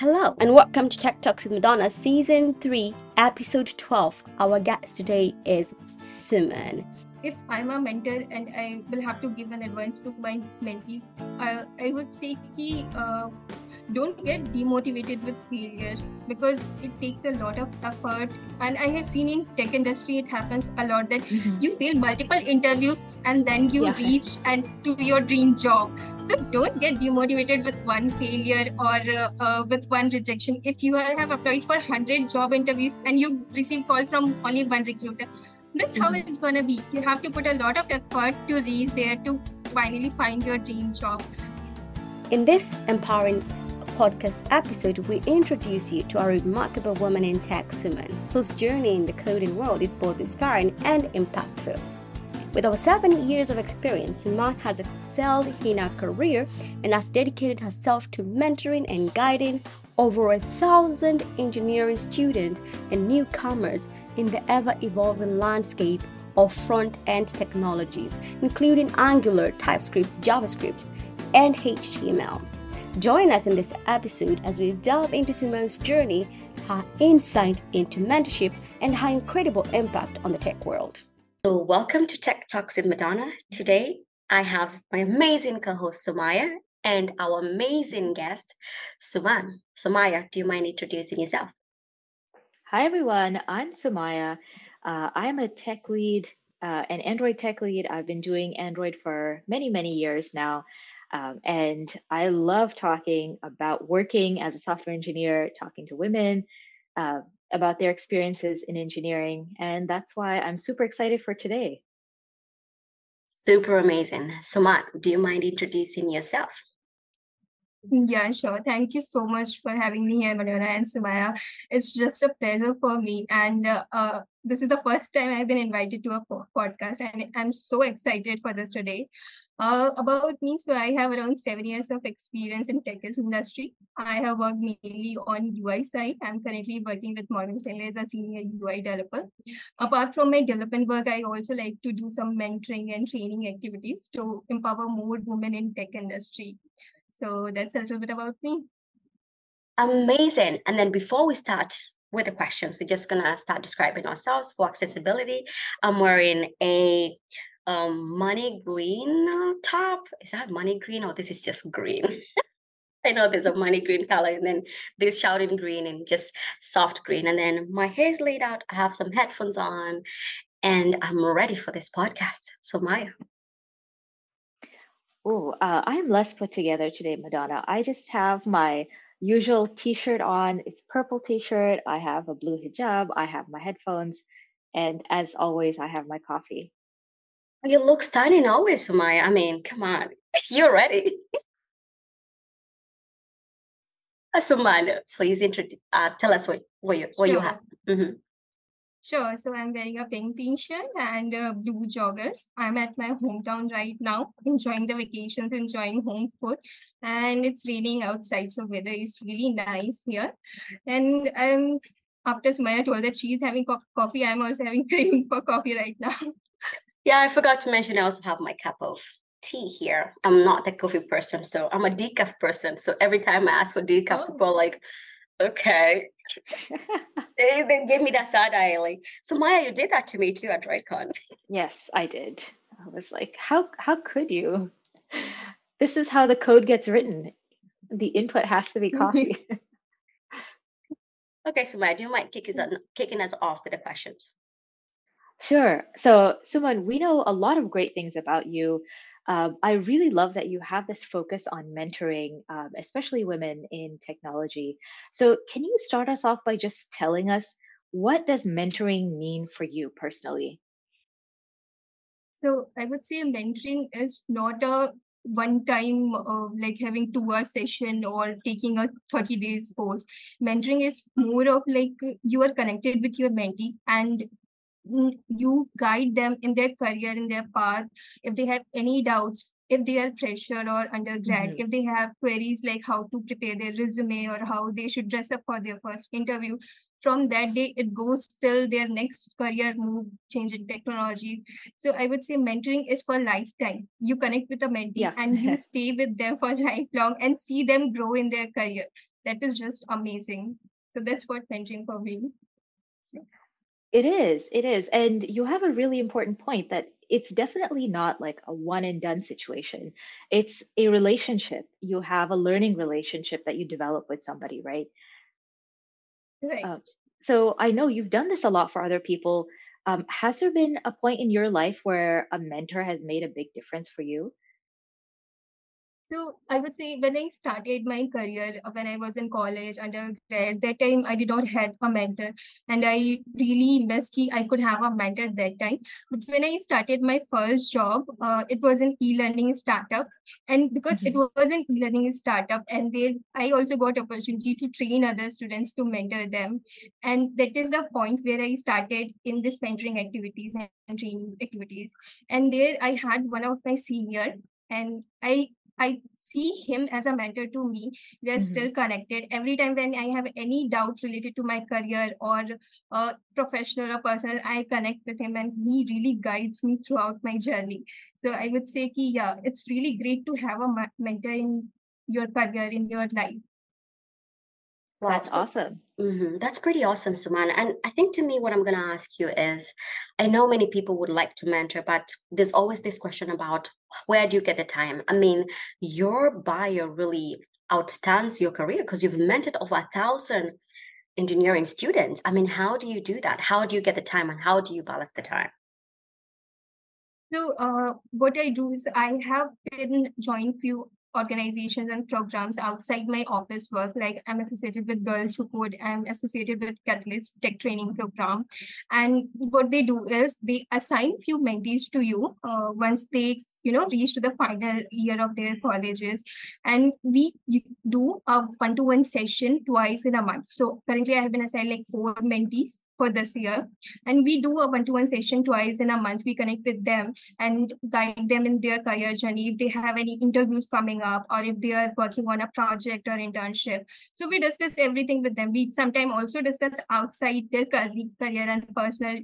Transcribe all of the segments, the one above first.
Hello and welcome to Tech Talks with Madona, Season 3, Episode 12. Our guest today is Suman. If I'm a mentor and I will have to give an advice to my mentee, I would say don't get demotivated with failures because it takes a lot of effort. And I have seen in tech industry, it happens a lot that you fail multiple interviews and then you reach and to your dream job. So don't get demotivated with one failure or with one rejection. If you have applied for 100 job interviews and you receive call from only one recruiter, that's how it's going to be. You have to put a lot of effort to reach there to finally find your dream job. In this empowering podcast episode, we introduce you to our remarkable woman in tech, Suman, whose journey in the coding world is both inspiring and impactful. With over 7 years of experience, Suman has excelled in her career and has dedicated herself to mentoring and guiding over 1,000 engineering students and newcomers in the ever-evolving landscape of front-end technologies, including Angular, TypeScript, JavaScript, and HTML. Join us in this episode as we delve into Suman's journey, her insight into mentorship, and her incredible impact on the tech world. So welcome to Tech Talks with Madona. Today, I have my amazing co-host, Sumaya, and our amazing guest, Suman. Sumaya, do you mind introducing yourself? Hi, everyone. I'm Sumaya. I'm a tech lead, an Android tech lead. I've been doing Android for many, many years now. And I love talking about working as a software engineer, talking to women about their experiences in engineering. And that's why I'm super excited for today. Super amazing. Suman, do you mind introducing yourself? Yeah, sure. Thank you so much for having me here, Madona and Sumaya. It's just a pleasure for me. And this is the first time I've been invited to a podcast, and I'm so excited for this today. About me, so I have around 7 years of experience in tech industry. I have worked mainly on UI side. I'm currently working with Morgan Stanley as a senior UI developer. Apart from my development work, I also like to do some mentoring and training activities to empower more women in tech industry. So that's a little bit about me. Amazing. And then before we start with the questions, we're just going to start describing ourselves for accessibility. I'm wearing a money green top. Is that money green or this is just green? I know there's a money green color and then this shouting green and just soft green. And then my hair is laid out. I have some headphones on and I'm ready for this podcast. So Maya. Oh, I'm less put together today, Madona. I just have my usual t-shirt on. It's purple t-shirt. I have a blue hijab. I have my headphones. And as always, I have my coffee. You look stunning always, Sumaya. I mean, come on, you're ready. Sumaya, please tell us what you have. Mm-hmm. Sure. So I'm wearing a pink t-shirt and blue joggers. I'm at my hometown right now, enjoying the vacations, enjoying home food. And it's raining outside, so weather is really nice here. And after Sumaya told that she's having coffee, I'm also having craving for coffee right now. Yeah, I forgot to mention I also have my cup of tea here. I'm not a coffee person, so I'm a decaf person. So every time I ask for decaf, people are like, okay. They gave me that sad eye. Like, so Maya, you did that to me too at DroidCon. Yes, I did. I was like, how could you? This is how the code gets written. The input has to be coffee. Okay, so Maya, do you mind kicking us off with the questions? Sure. So, Suman, we know a lot of great things about you. I really love that you have this focus on mentoring, especially women in technology. So can you start us off by just telling us, what does mentoring mean for you personally? So I would say mentoring is not a one time like having 2-hour session or taking a 30 days course. Mentoring is more of like you are connected with your mentee and you guide them in their career, in their path. If they have any doubts, if they are fresher or undergrad, if they have queries like how to prepare their resume or how they should dress up for their first interview, from that day, it goes till their next career move, changing technologies. So I would say mentoring is for lifetime. You connect with a mentee and you stay with them for lifelong and see them grow in their career. that is just amazing. So that's what mentoring for me. So. It is. And you have a really important point that it's definitely not like a one and done situation. It's a relationship. You have a learning relationship that you develop with somebody, right? Right. So I know you've done this a lot for other people. Has there been a point in your life where a mentor has made a big difference for you? So I would say when I started my career, when I was in college, undergrad, that time I did not have a mentor, and I really missed I could have a mentor that time. But when I started my first job, it was an e-learning startup, and because it was an e-learning startup, and I also got opportunity to train other students, to mentor them, and that is the point where I started in this mentoring activities and training activities. And there I had one of my senior, and I see him as a mentor to me. We are still connected. Every time when I have any doubt related to my career or professional or personal, I connect with him, and he really guides me throughout my journey. So I would say, yeah, it's really great to have a mentor in your career, in your life. Wow. That's awesome. That's pretty awesome, Sumana. And I think to me, what I'm going to ask you is, I know many people would like to mentor, but there's always this question about where do you get the time? I mean, your bio really outstands your career because you've mentored over 1,000 engineering students. I mean, how do you do that? How do you get the time, and how do you balance the time? So what I do is I have been joined few organizations and programs outside my office work. Like I'm associated with Girls Who Code, I'm associated with Catalyst Tech Training Program. And what they do is they assign few mentees to you once they, reach to the final year of their colleges. And you do a one-to-one session twice in a month. So currently I have been assigned like 4 mentees for this year, and we do a one-to-one session twice in a month. We connect with them and guide them in their career journey, if they have any interviews coming up, or if they are working on a project or internship. So we discuss everything with them. We sometimes also discuss outside their career and personal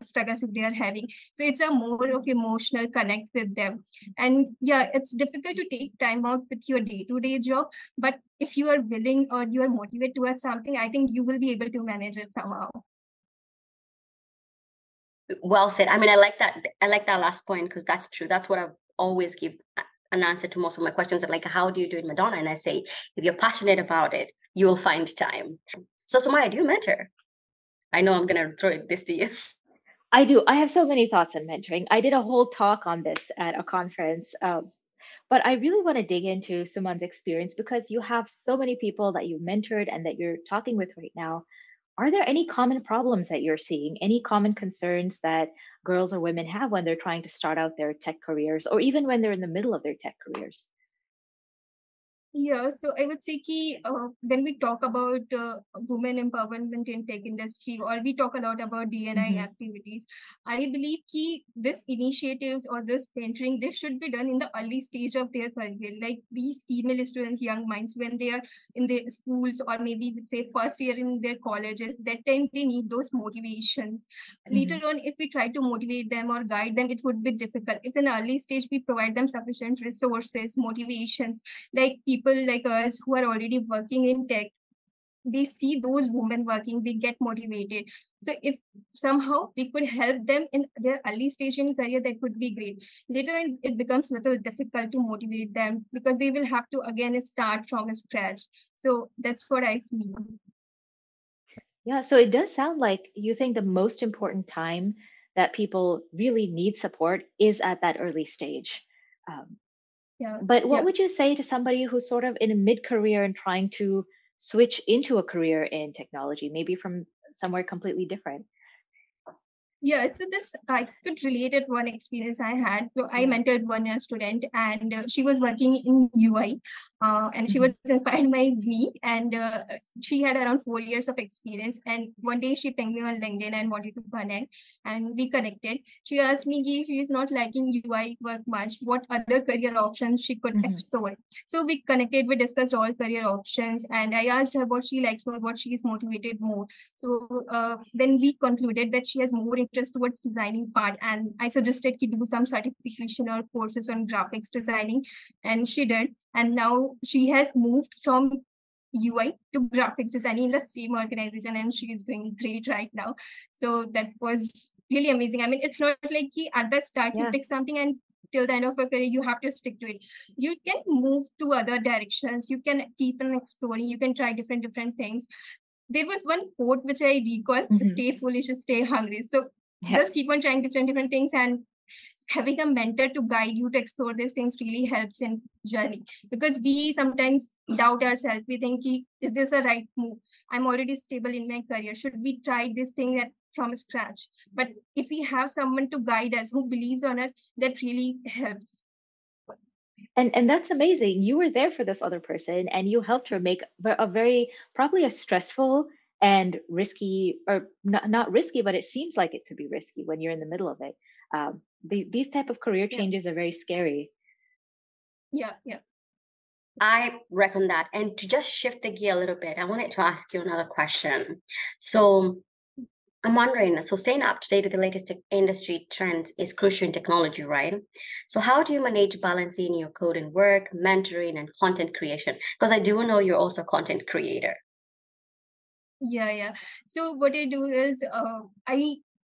struggles if they are having. So it's a more of emotional connect with them. And yeah, it's difficult to take time out with your day-to-day job, but if you are willing or you are motivated towards something, I think you will be able to manage it somehow. Well said. I mean, I like that last point, because that's true. That's what I always give an answer to most of my questions. I'm like, how do you do it, Madona? And I say, if you're passionate about it, you will find time. So, Sumaya, do you mentor? I know I'm going to throw this to you. I do. I have so many thoughts on mentoring. I did a whole talk on this at a conference, but I really want to dig into Suman's experience, because you have so many people that you mentored and that you're talking with right now. Are there any common problems that you're seeing, any common concerns that girls or women have when they're trying to start out their tech careers, or even when they're in the middle of their tech careers? Yeah, so I would say when we talk about women empowerment in tech industry, or we talk a lot about D&I activities, I believe this initiatives or this mentoring, they should be done in the early stage of their career. Like these female students, young minds, when they are in their schools, or maybe say first year in their colleges, that time they need those motivations. Later on, if we try to motivate them or guide them, it would be difficult. If in early stage, we provide them sufficient resources, motivations, like people like us who are already working in tech, they see those women working, they get motivated. So if somehow we could help them in their early stage in career, that would be great. Later on, it becomes a little difficult to motivate them, because they will have to again start from scratch. So that's what I feel. Yeah, so it does sound like you think the most important time that people really need support is at that early stage. But what would you say to somebody who's sort of in a mid-career and trying to switch into a career in technology, maybe from somewhere completely different? Yeah, so I could relate it one experience I had. So I mentored one year student, and she was working in UI, and she was inspired by me, and she had around 4 years of experience. And one day she pinged me on LinkedIn and wanted to connect, and we connected. She asked me if she is not liking UI work much, what other career options she could explore. So we connected, we discussed all career options, and I asked her what she likes more, what she is motivated more. So then we concluded that she has more interest towards designing part, and I suggested she do some certification or courses on graphics designing, and she did. And now she has moved from UI to graphics design in the same organization, and she is doing great right now. So that was really amazing. I mean, it's not like at the start you pick something and till the end of your career you have to stick to it. You can move to other directions. You can keep on exploring. You can try different things. There was one quote which I recall: "Stay foolish, stay hungry." So just keep on trying different things, and having a mentor to guide you to explore these things really helps in journey, because we sometimes doubt ourselves. We think, is this a right move? I'm already stable in my career. Should we try this thing from scratch? But if we have someone to guide us who believes on us, that really helps. And that's amazing. You were there for this other person and you helped her make a very, probably a stressful and risky, or not risky, but it seems like it could be risky when you're in the middle of it. These type of career changes are very scary. Yeah. I reckon that. And to just shift the gear a little bit, I wanted to ask you another question. So I'm wondering, so staying up to date with the latest industry trends is crucial in technology, right? So how do you manage balancing your code and work, mentoring, and content creation? Because I do know you're also a content creator. Yeah. So what I do is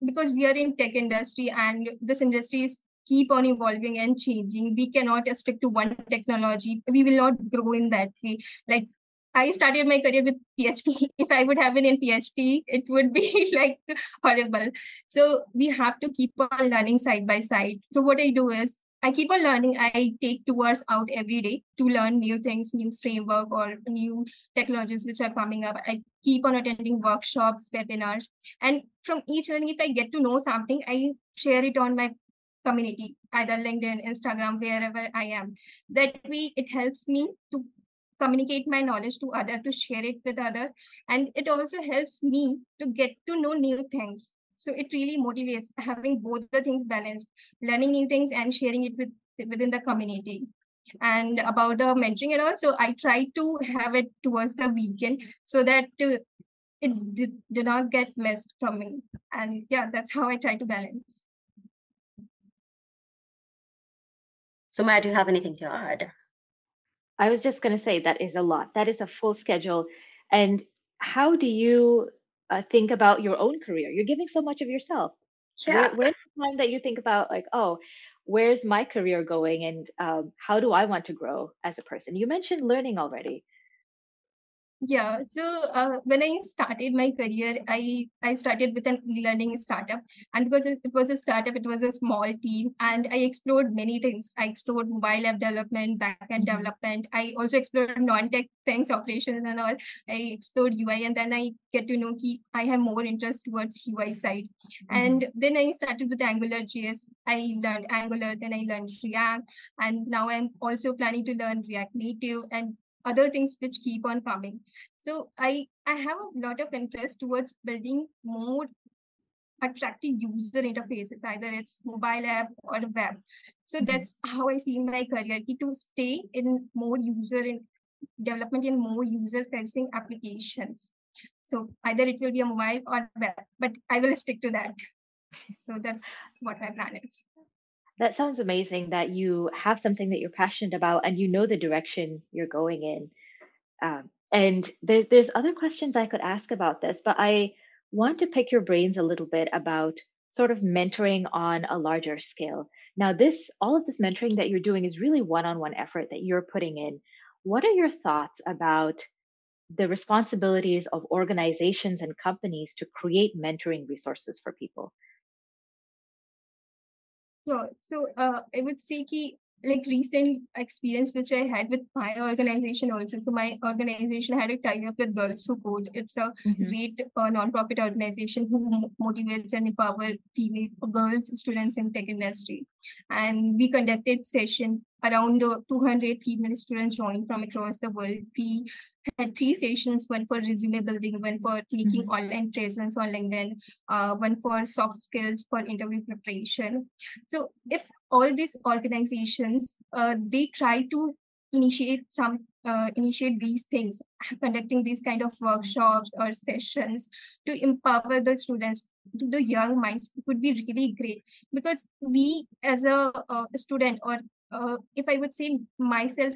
because we are in tech industry and this industry is keep on evolving and changing. We cannot stick to one technology. We will not grow in that way. Like, I started my career with PHP. If I would have been in PHP, it would be like horrible. So we have to keep on learning side by side. So what I do is I keep on learning. I take 2 hours out every day to learn new things, new framework or new technologies which are coming up. I keep on attending workshops, webinars, and from each learning, if I get to know something, I share it on my community, either LinkedIn, Instagram, wherever I am. That way, it helps me to communicate my knowledge to others, to share it with others. And it also helps me to get to know new things. So it really motivates, having both the things balanced, learning new things and sharing it within the community. And about the mentoring and all, so I try to have it towards the weekend so that it did not get missed from me. And yeah, that's how I try to balance. So Maya, do you have anything to add? I was just going to say that is a lot. That is a full schedule. And how do you think about your own career? You're giving so much of yourself. Yeah. Where's the time that you think about like, oh, where's my career going? And how do I want to grow as a person? You mentioned learning already. Yeah. So when I started my career, I started with an e-learning startup, and because it was a startup, it was a small team, and I explored many things. I explored mobile app development, backend development. I also explored non-tech things, operations and all. I explored UI, and then I get to know I have more interest towards UI side. And then I started with AngularJS. I learned Angular, then I learned React, and now I'm also planning to learn React Native and other things which keep on coming. So I have a lot of interest towards building more attractive user interfaces, either it's mobile app or web. So that's how I see my career, to stay in more user and development in more user-facing applications. So either it will be a mobile or web, but I will stick to that. So that's what my plan is. That sounds amazing that you have something that you're passionate about and you know the direction you're going in. And there's other questions I could ask about this, but I want to pick your brains a little bit about sort of mentoring on a larger scale. Now, all of this mentoring that you're doing is really one-on-one effort that you're putting in. What are your thoughts about the responsibilities of organizations and companies to create mentoring resources for people? Sure. So I would say like recent experience which I had with my organization also. So my organization had a tie-up with Girls Who Code. It's a great non-profit organization who motivates and empowers female girls, students in tech industry. And we conducted session. Around 200 female students joined from across the world. We had 3 sessions, one for resume building, one for making online presence on LinkedIn, one for soft skills for interview preparation. So if all these organizations, they try to initiate these things, conducting these kind of workshops or sessions to empower the students, the young minds, would be really great. Because we as a student, or if I would say myself,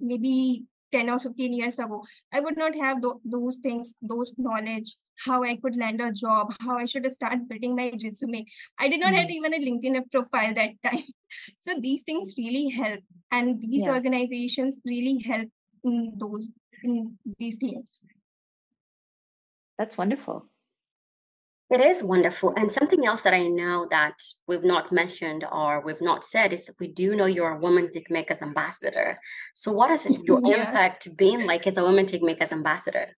maybe 10 or 15 years ago, I would not have those things, those knowledge, how I could land a job, how I should start building my resume. I did not have even a LinkedIn profile that time. So these things really help. And these organizations really help in these things. That's wonderful. It is wonderful. And something else that I know that we've not mentioned or we've not said is we do know you're a Woman Tech Makers ambassador. So what has your impact been like as a Woman Tech Makers ambassador?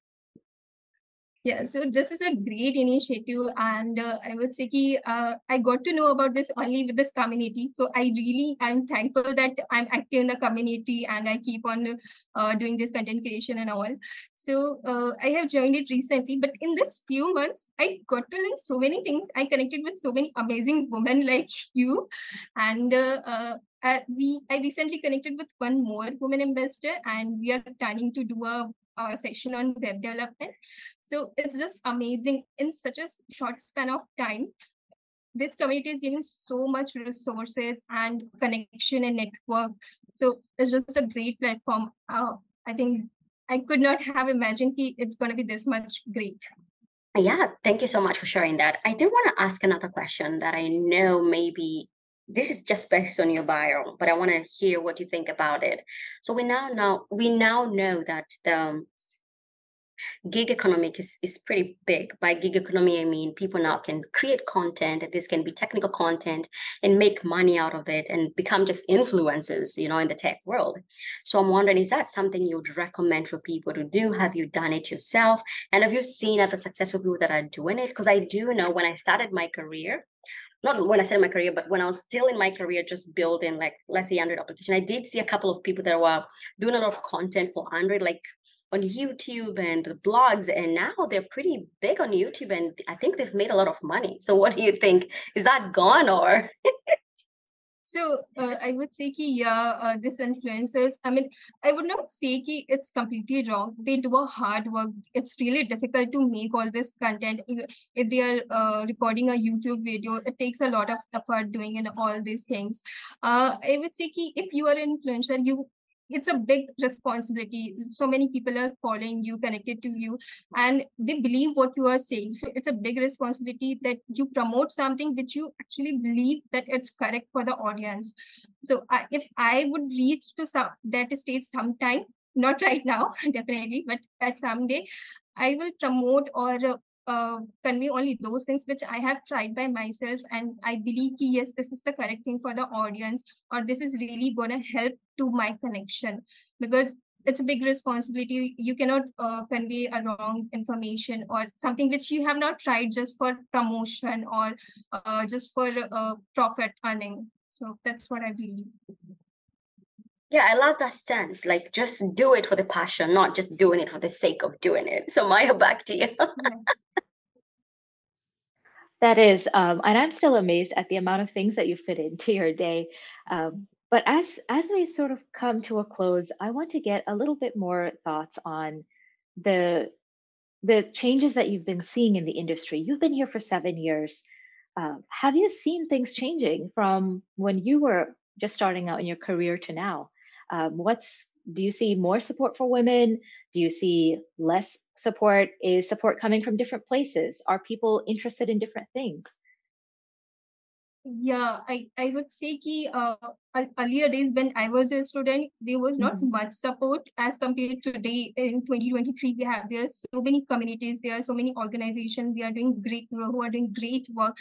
Yeah, so this is a great initiative, and I would say I got to know about this only with this community. So I'm thankful that I'm active in the community and I keep on doing this content creation and all. So I have joined it recently, but in this few months, I got to learn so many things. I connected with so many amazing women like you, and I recently connected with one more woman investor, and we are planning to do a session on web development. So it's just amazing in such a short span of time. This community is giving so much resources and connection and network. So it's just a great platform. I think I could not have imagined it's going to be this much great. Yeah, thank you so much for sharing that. I do want to ask another question that I know maybe this is just based on your bio, but I want to hear what you think about it. So we now know that the gig economy is pretty big. By gig economy, I mean people now can create content. This can be technical content and make money out of it and become just influencers, in the tech world. So I'm wondering, is that something you would recommend for people to do? Have you done it yourself? And have you seen other successful people that are doing it? Because I do know when I started my career, not when I started my career, but when I was still in my career, just building, like, let's say Android application, I did see a couple of people that were doing a lot of content for Android, like on YouTube and blogs. And now they're pretty big on YouTube, and I think they've made a lot of money. So what do you think? Is that gone or? So I would say these influencers, I would not say it's completely wrong. They do a hard work. It's really difficult to make all this content. If they are recording a YouTube video, it takes a lot of effort doing and all these things. I would say if you are an influencer, it's a big responsibility. So many people are following you, connected to you, and they believe what you are saying. So it's a big responsibility that you promote something which you actually believe that it's correct for the audience. So if I would reach to that stage sometime, not right now, definitely, but at someday, I will promote or convey only those things which I have tried by myself, and I believe yes, this is the correct thing for the audience, or this is really going to help to my connection, because it's a big responsibility. You cannot convey a wrong information or something which you have not tried just for promotion or just for profit earning. So that's what I believe. Yeah, I love that sense. Like, just do it for the passion, not just doing it for the sake of doing it. So Maya, back to you. That is, and I'm still amazed at the amount of things that you fit into your day. But as we sort of come to a close, I want to get a little bit more thoughts on the changes that you've been seeing in the industry. You've been here for 7 years. Have you seen things changing from when you were just starting out in your career to now? Do you see more support for women? Do you see less support? Is support coming from different places? Are people interested in different things? Yeah, I would say earlier days when I was a student, there was not much support as compared to today. In 2023, there are so many communities, there are so many organizations who are doing great work,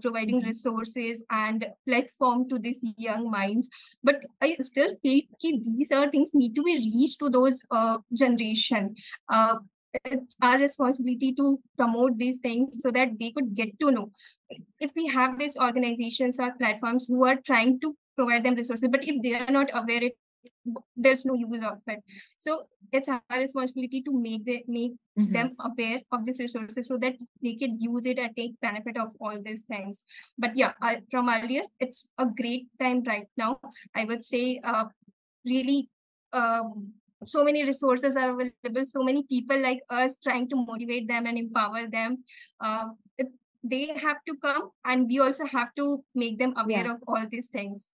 providing resources and platform to these young minds. But I still feel these are things need to be reached to those generation. It's our responsibility to promote these things so that they could get to know. If we have these organizations or platforms who are trying to provide them resources, but if they are not aware, there's no use of it. So it's our responsibility to make them aware of these resources so that they can use it and take benefit of all these things. But yeah, from earlier, it's a great time right now. I would say really... so many resources are available, so many people like us trying to motivate them and empower them. They have to come, and we also have to make them aware of all these things.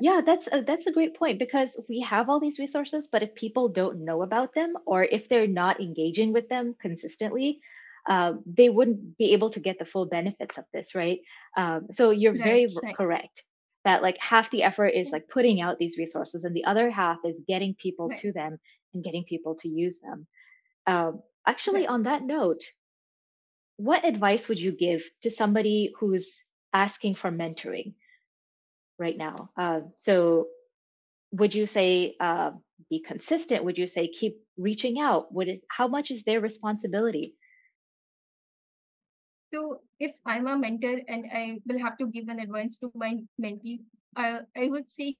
Yeah, that's a great point, because we have all these resources, but if people don't know about them, or if they're not engaging with them consistently, they wouldn't be able to get the full benefits of this, right? So you're very correct that like half the effort is like putting out these resources, and the other half is getting people to them and getting people to use them. Actually, on that note, what advice would you give to somebody who's asking for mentoring right now? So would you say be consistent? Would you say keep reaching out? How much is their responsibility? So if I'm a mentor and I will have to give an advice to my mentee, I would say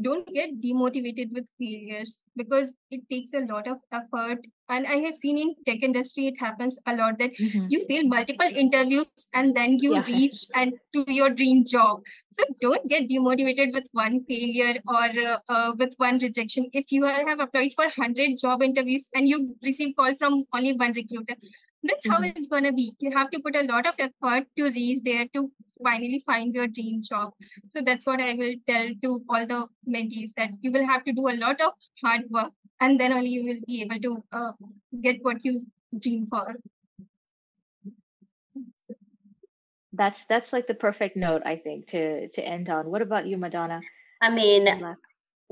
don't get demotivated with failures, because it takes a lot of effort. And I have seen in tech industry, it happens a lot that you fail multiple interviews and then you reach and to your dream job. So don't get demotivated with one failure or with one rejection. If you have applied for 100 job interviews and you receive call from only one recruiter, that's how it's going to be. You have to put a lot of effort to reach there to finally find your dream job. So that's what I will tell to all the mentees, that you will have to do a lot of hard work, and then only you will be able to get what you dream for. That's like the perfect note, I think, to end on. What about you, Madona? I mean,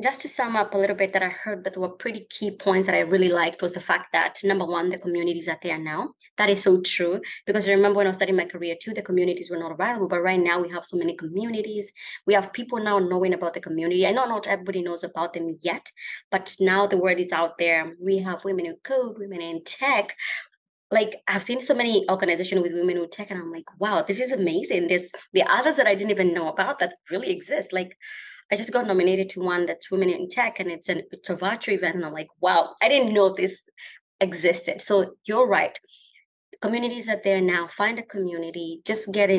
just to sum up a little bit that I heard, but were pretty key points that I really liked, was the fact that, number one, the communities are there now. That is so true, because I remember when I was starting my career too, the communities were not available, but right now we have so many communities. We have people now knowing about the community. I know not everybody knows about them yet, but now the word is out there. We have Women Who Code, Women in Tech. Like, I've seen so many organizations with Women Who Tech, and I'm like, wow, this is amazing. The others that I didn't even know about that really exist. Like, I just got nominated to one that's Women in Tech, and it's a virtual event. And I'm like, wow, I didn't know this existed. So you're right. Communities are there now. Find a community, just get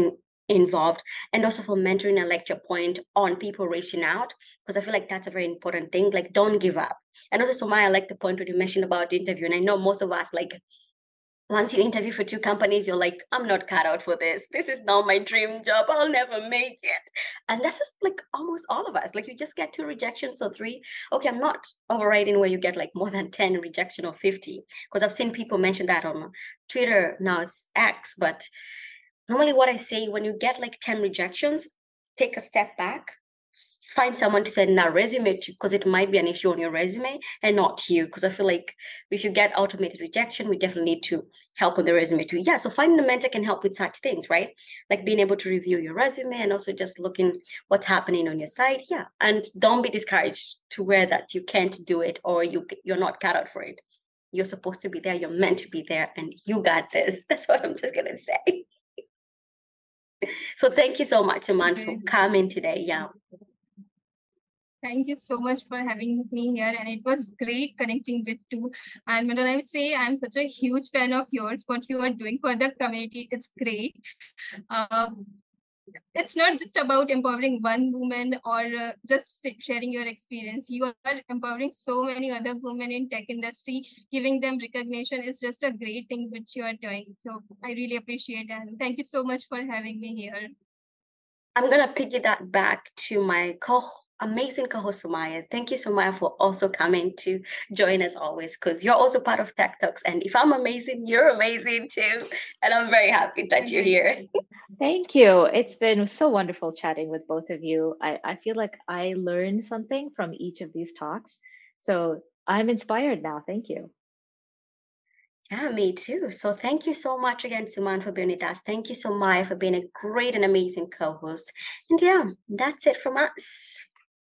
involved. And also for mentoring, I like your point on people reaching out, because I feel like that's a very important thing. Like, don't give up. And also, Somaya, I like the point that you mentioned about the interview. And I know most of us, like, once you interview for 2 companies, you're like, I'm not cut out for this. This is not my dream job. I'll never make it. And this is like almost all of us. Like, you just get 2 rejections or 3. Okay, I'm not overriding where you get like more than 10 rejection or 50. Because I've seen people mention that on Twitter. Now it's X. But normally what I say, when you get like 10 rejections, take a step back. Find someone to send a resume to, because it might be an issue on your resume and not you. Because I feel like if you get automated rejection, we definitely need to help on the resume too. Yeah, so finding a mentor can help with such things, right? Like being able to review your resume and also just looking what's happening on your side. Yeah, and don't be discouraged to where that you can't do it or you're not cut out for it. You're supposed to be there. You're meant to be there, and you got this. That's what I'm just going to say. So thank you so much, Aman, for coming today. Yeah. Thank you so much for having me here. And it was great connecting with you. And Madona, I would say I'm such a huge fan of yours. What you are doing for the community, it's great. It's not just about empowering one woman or just sharing your experience. You are empowering so many other women in tech industry. Giving them recognition is just a great thing which you are doing. So I really appreciate it. And thank you so much for having me here. I'm going to piggyback back to my amazing co-host Somaya. Thank you, Somaya, for also coming to join us always, because you're also part of Tech Talks. And if I'm amazing, you're amazing too. And I'm very happy that you're here. Thank you. It's been so wonderful chatting with both of you. I feel like I learned something from each of these talks. So I'm inspired now. Thank you. Yeah, me too. So thank you so much again, Suman, for being with us. Thank you, Somaya, for being a great and amazing co-host. And yeah, that's it from us.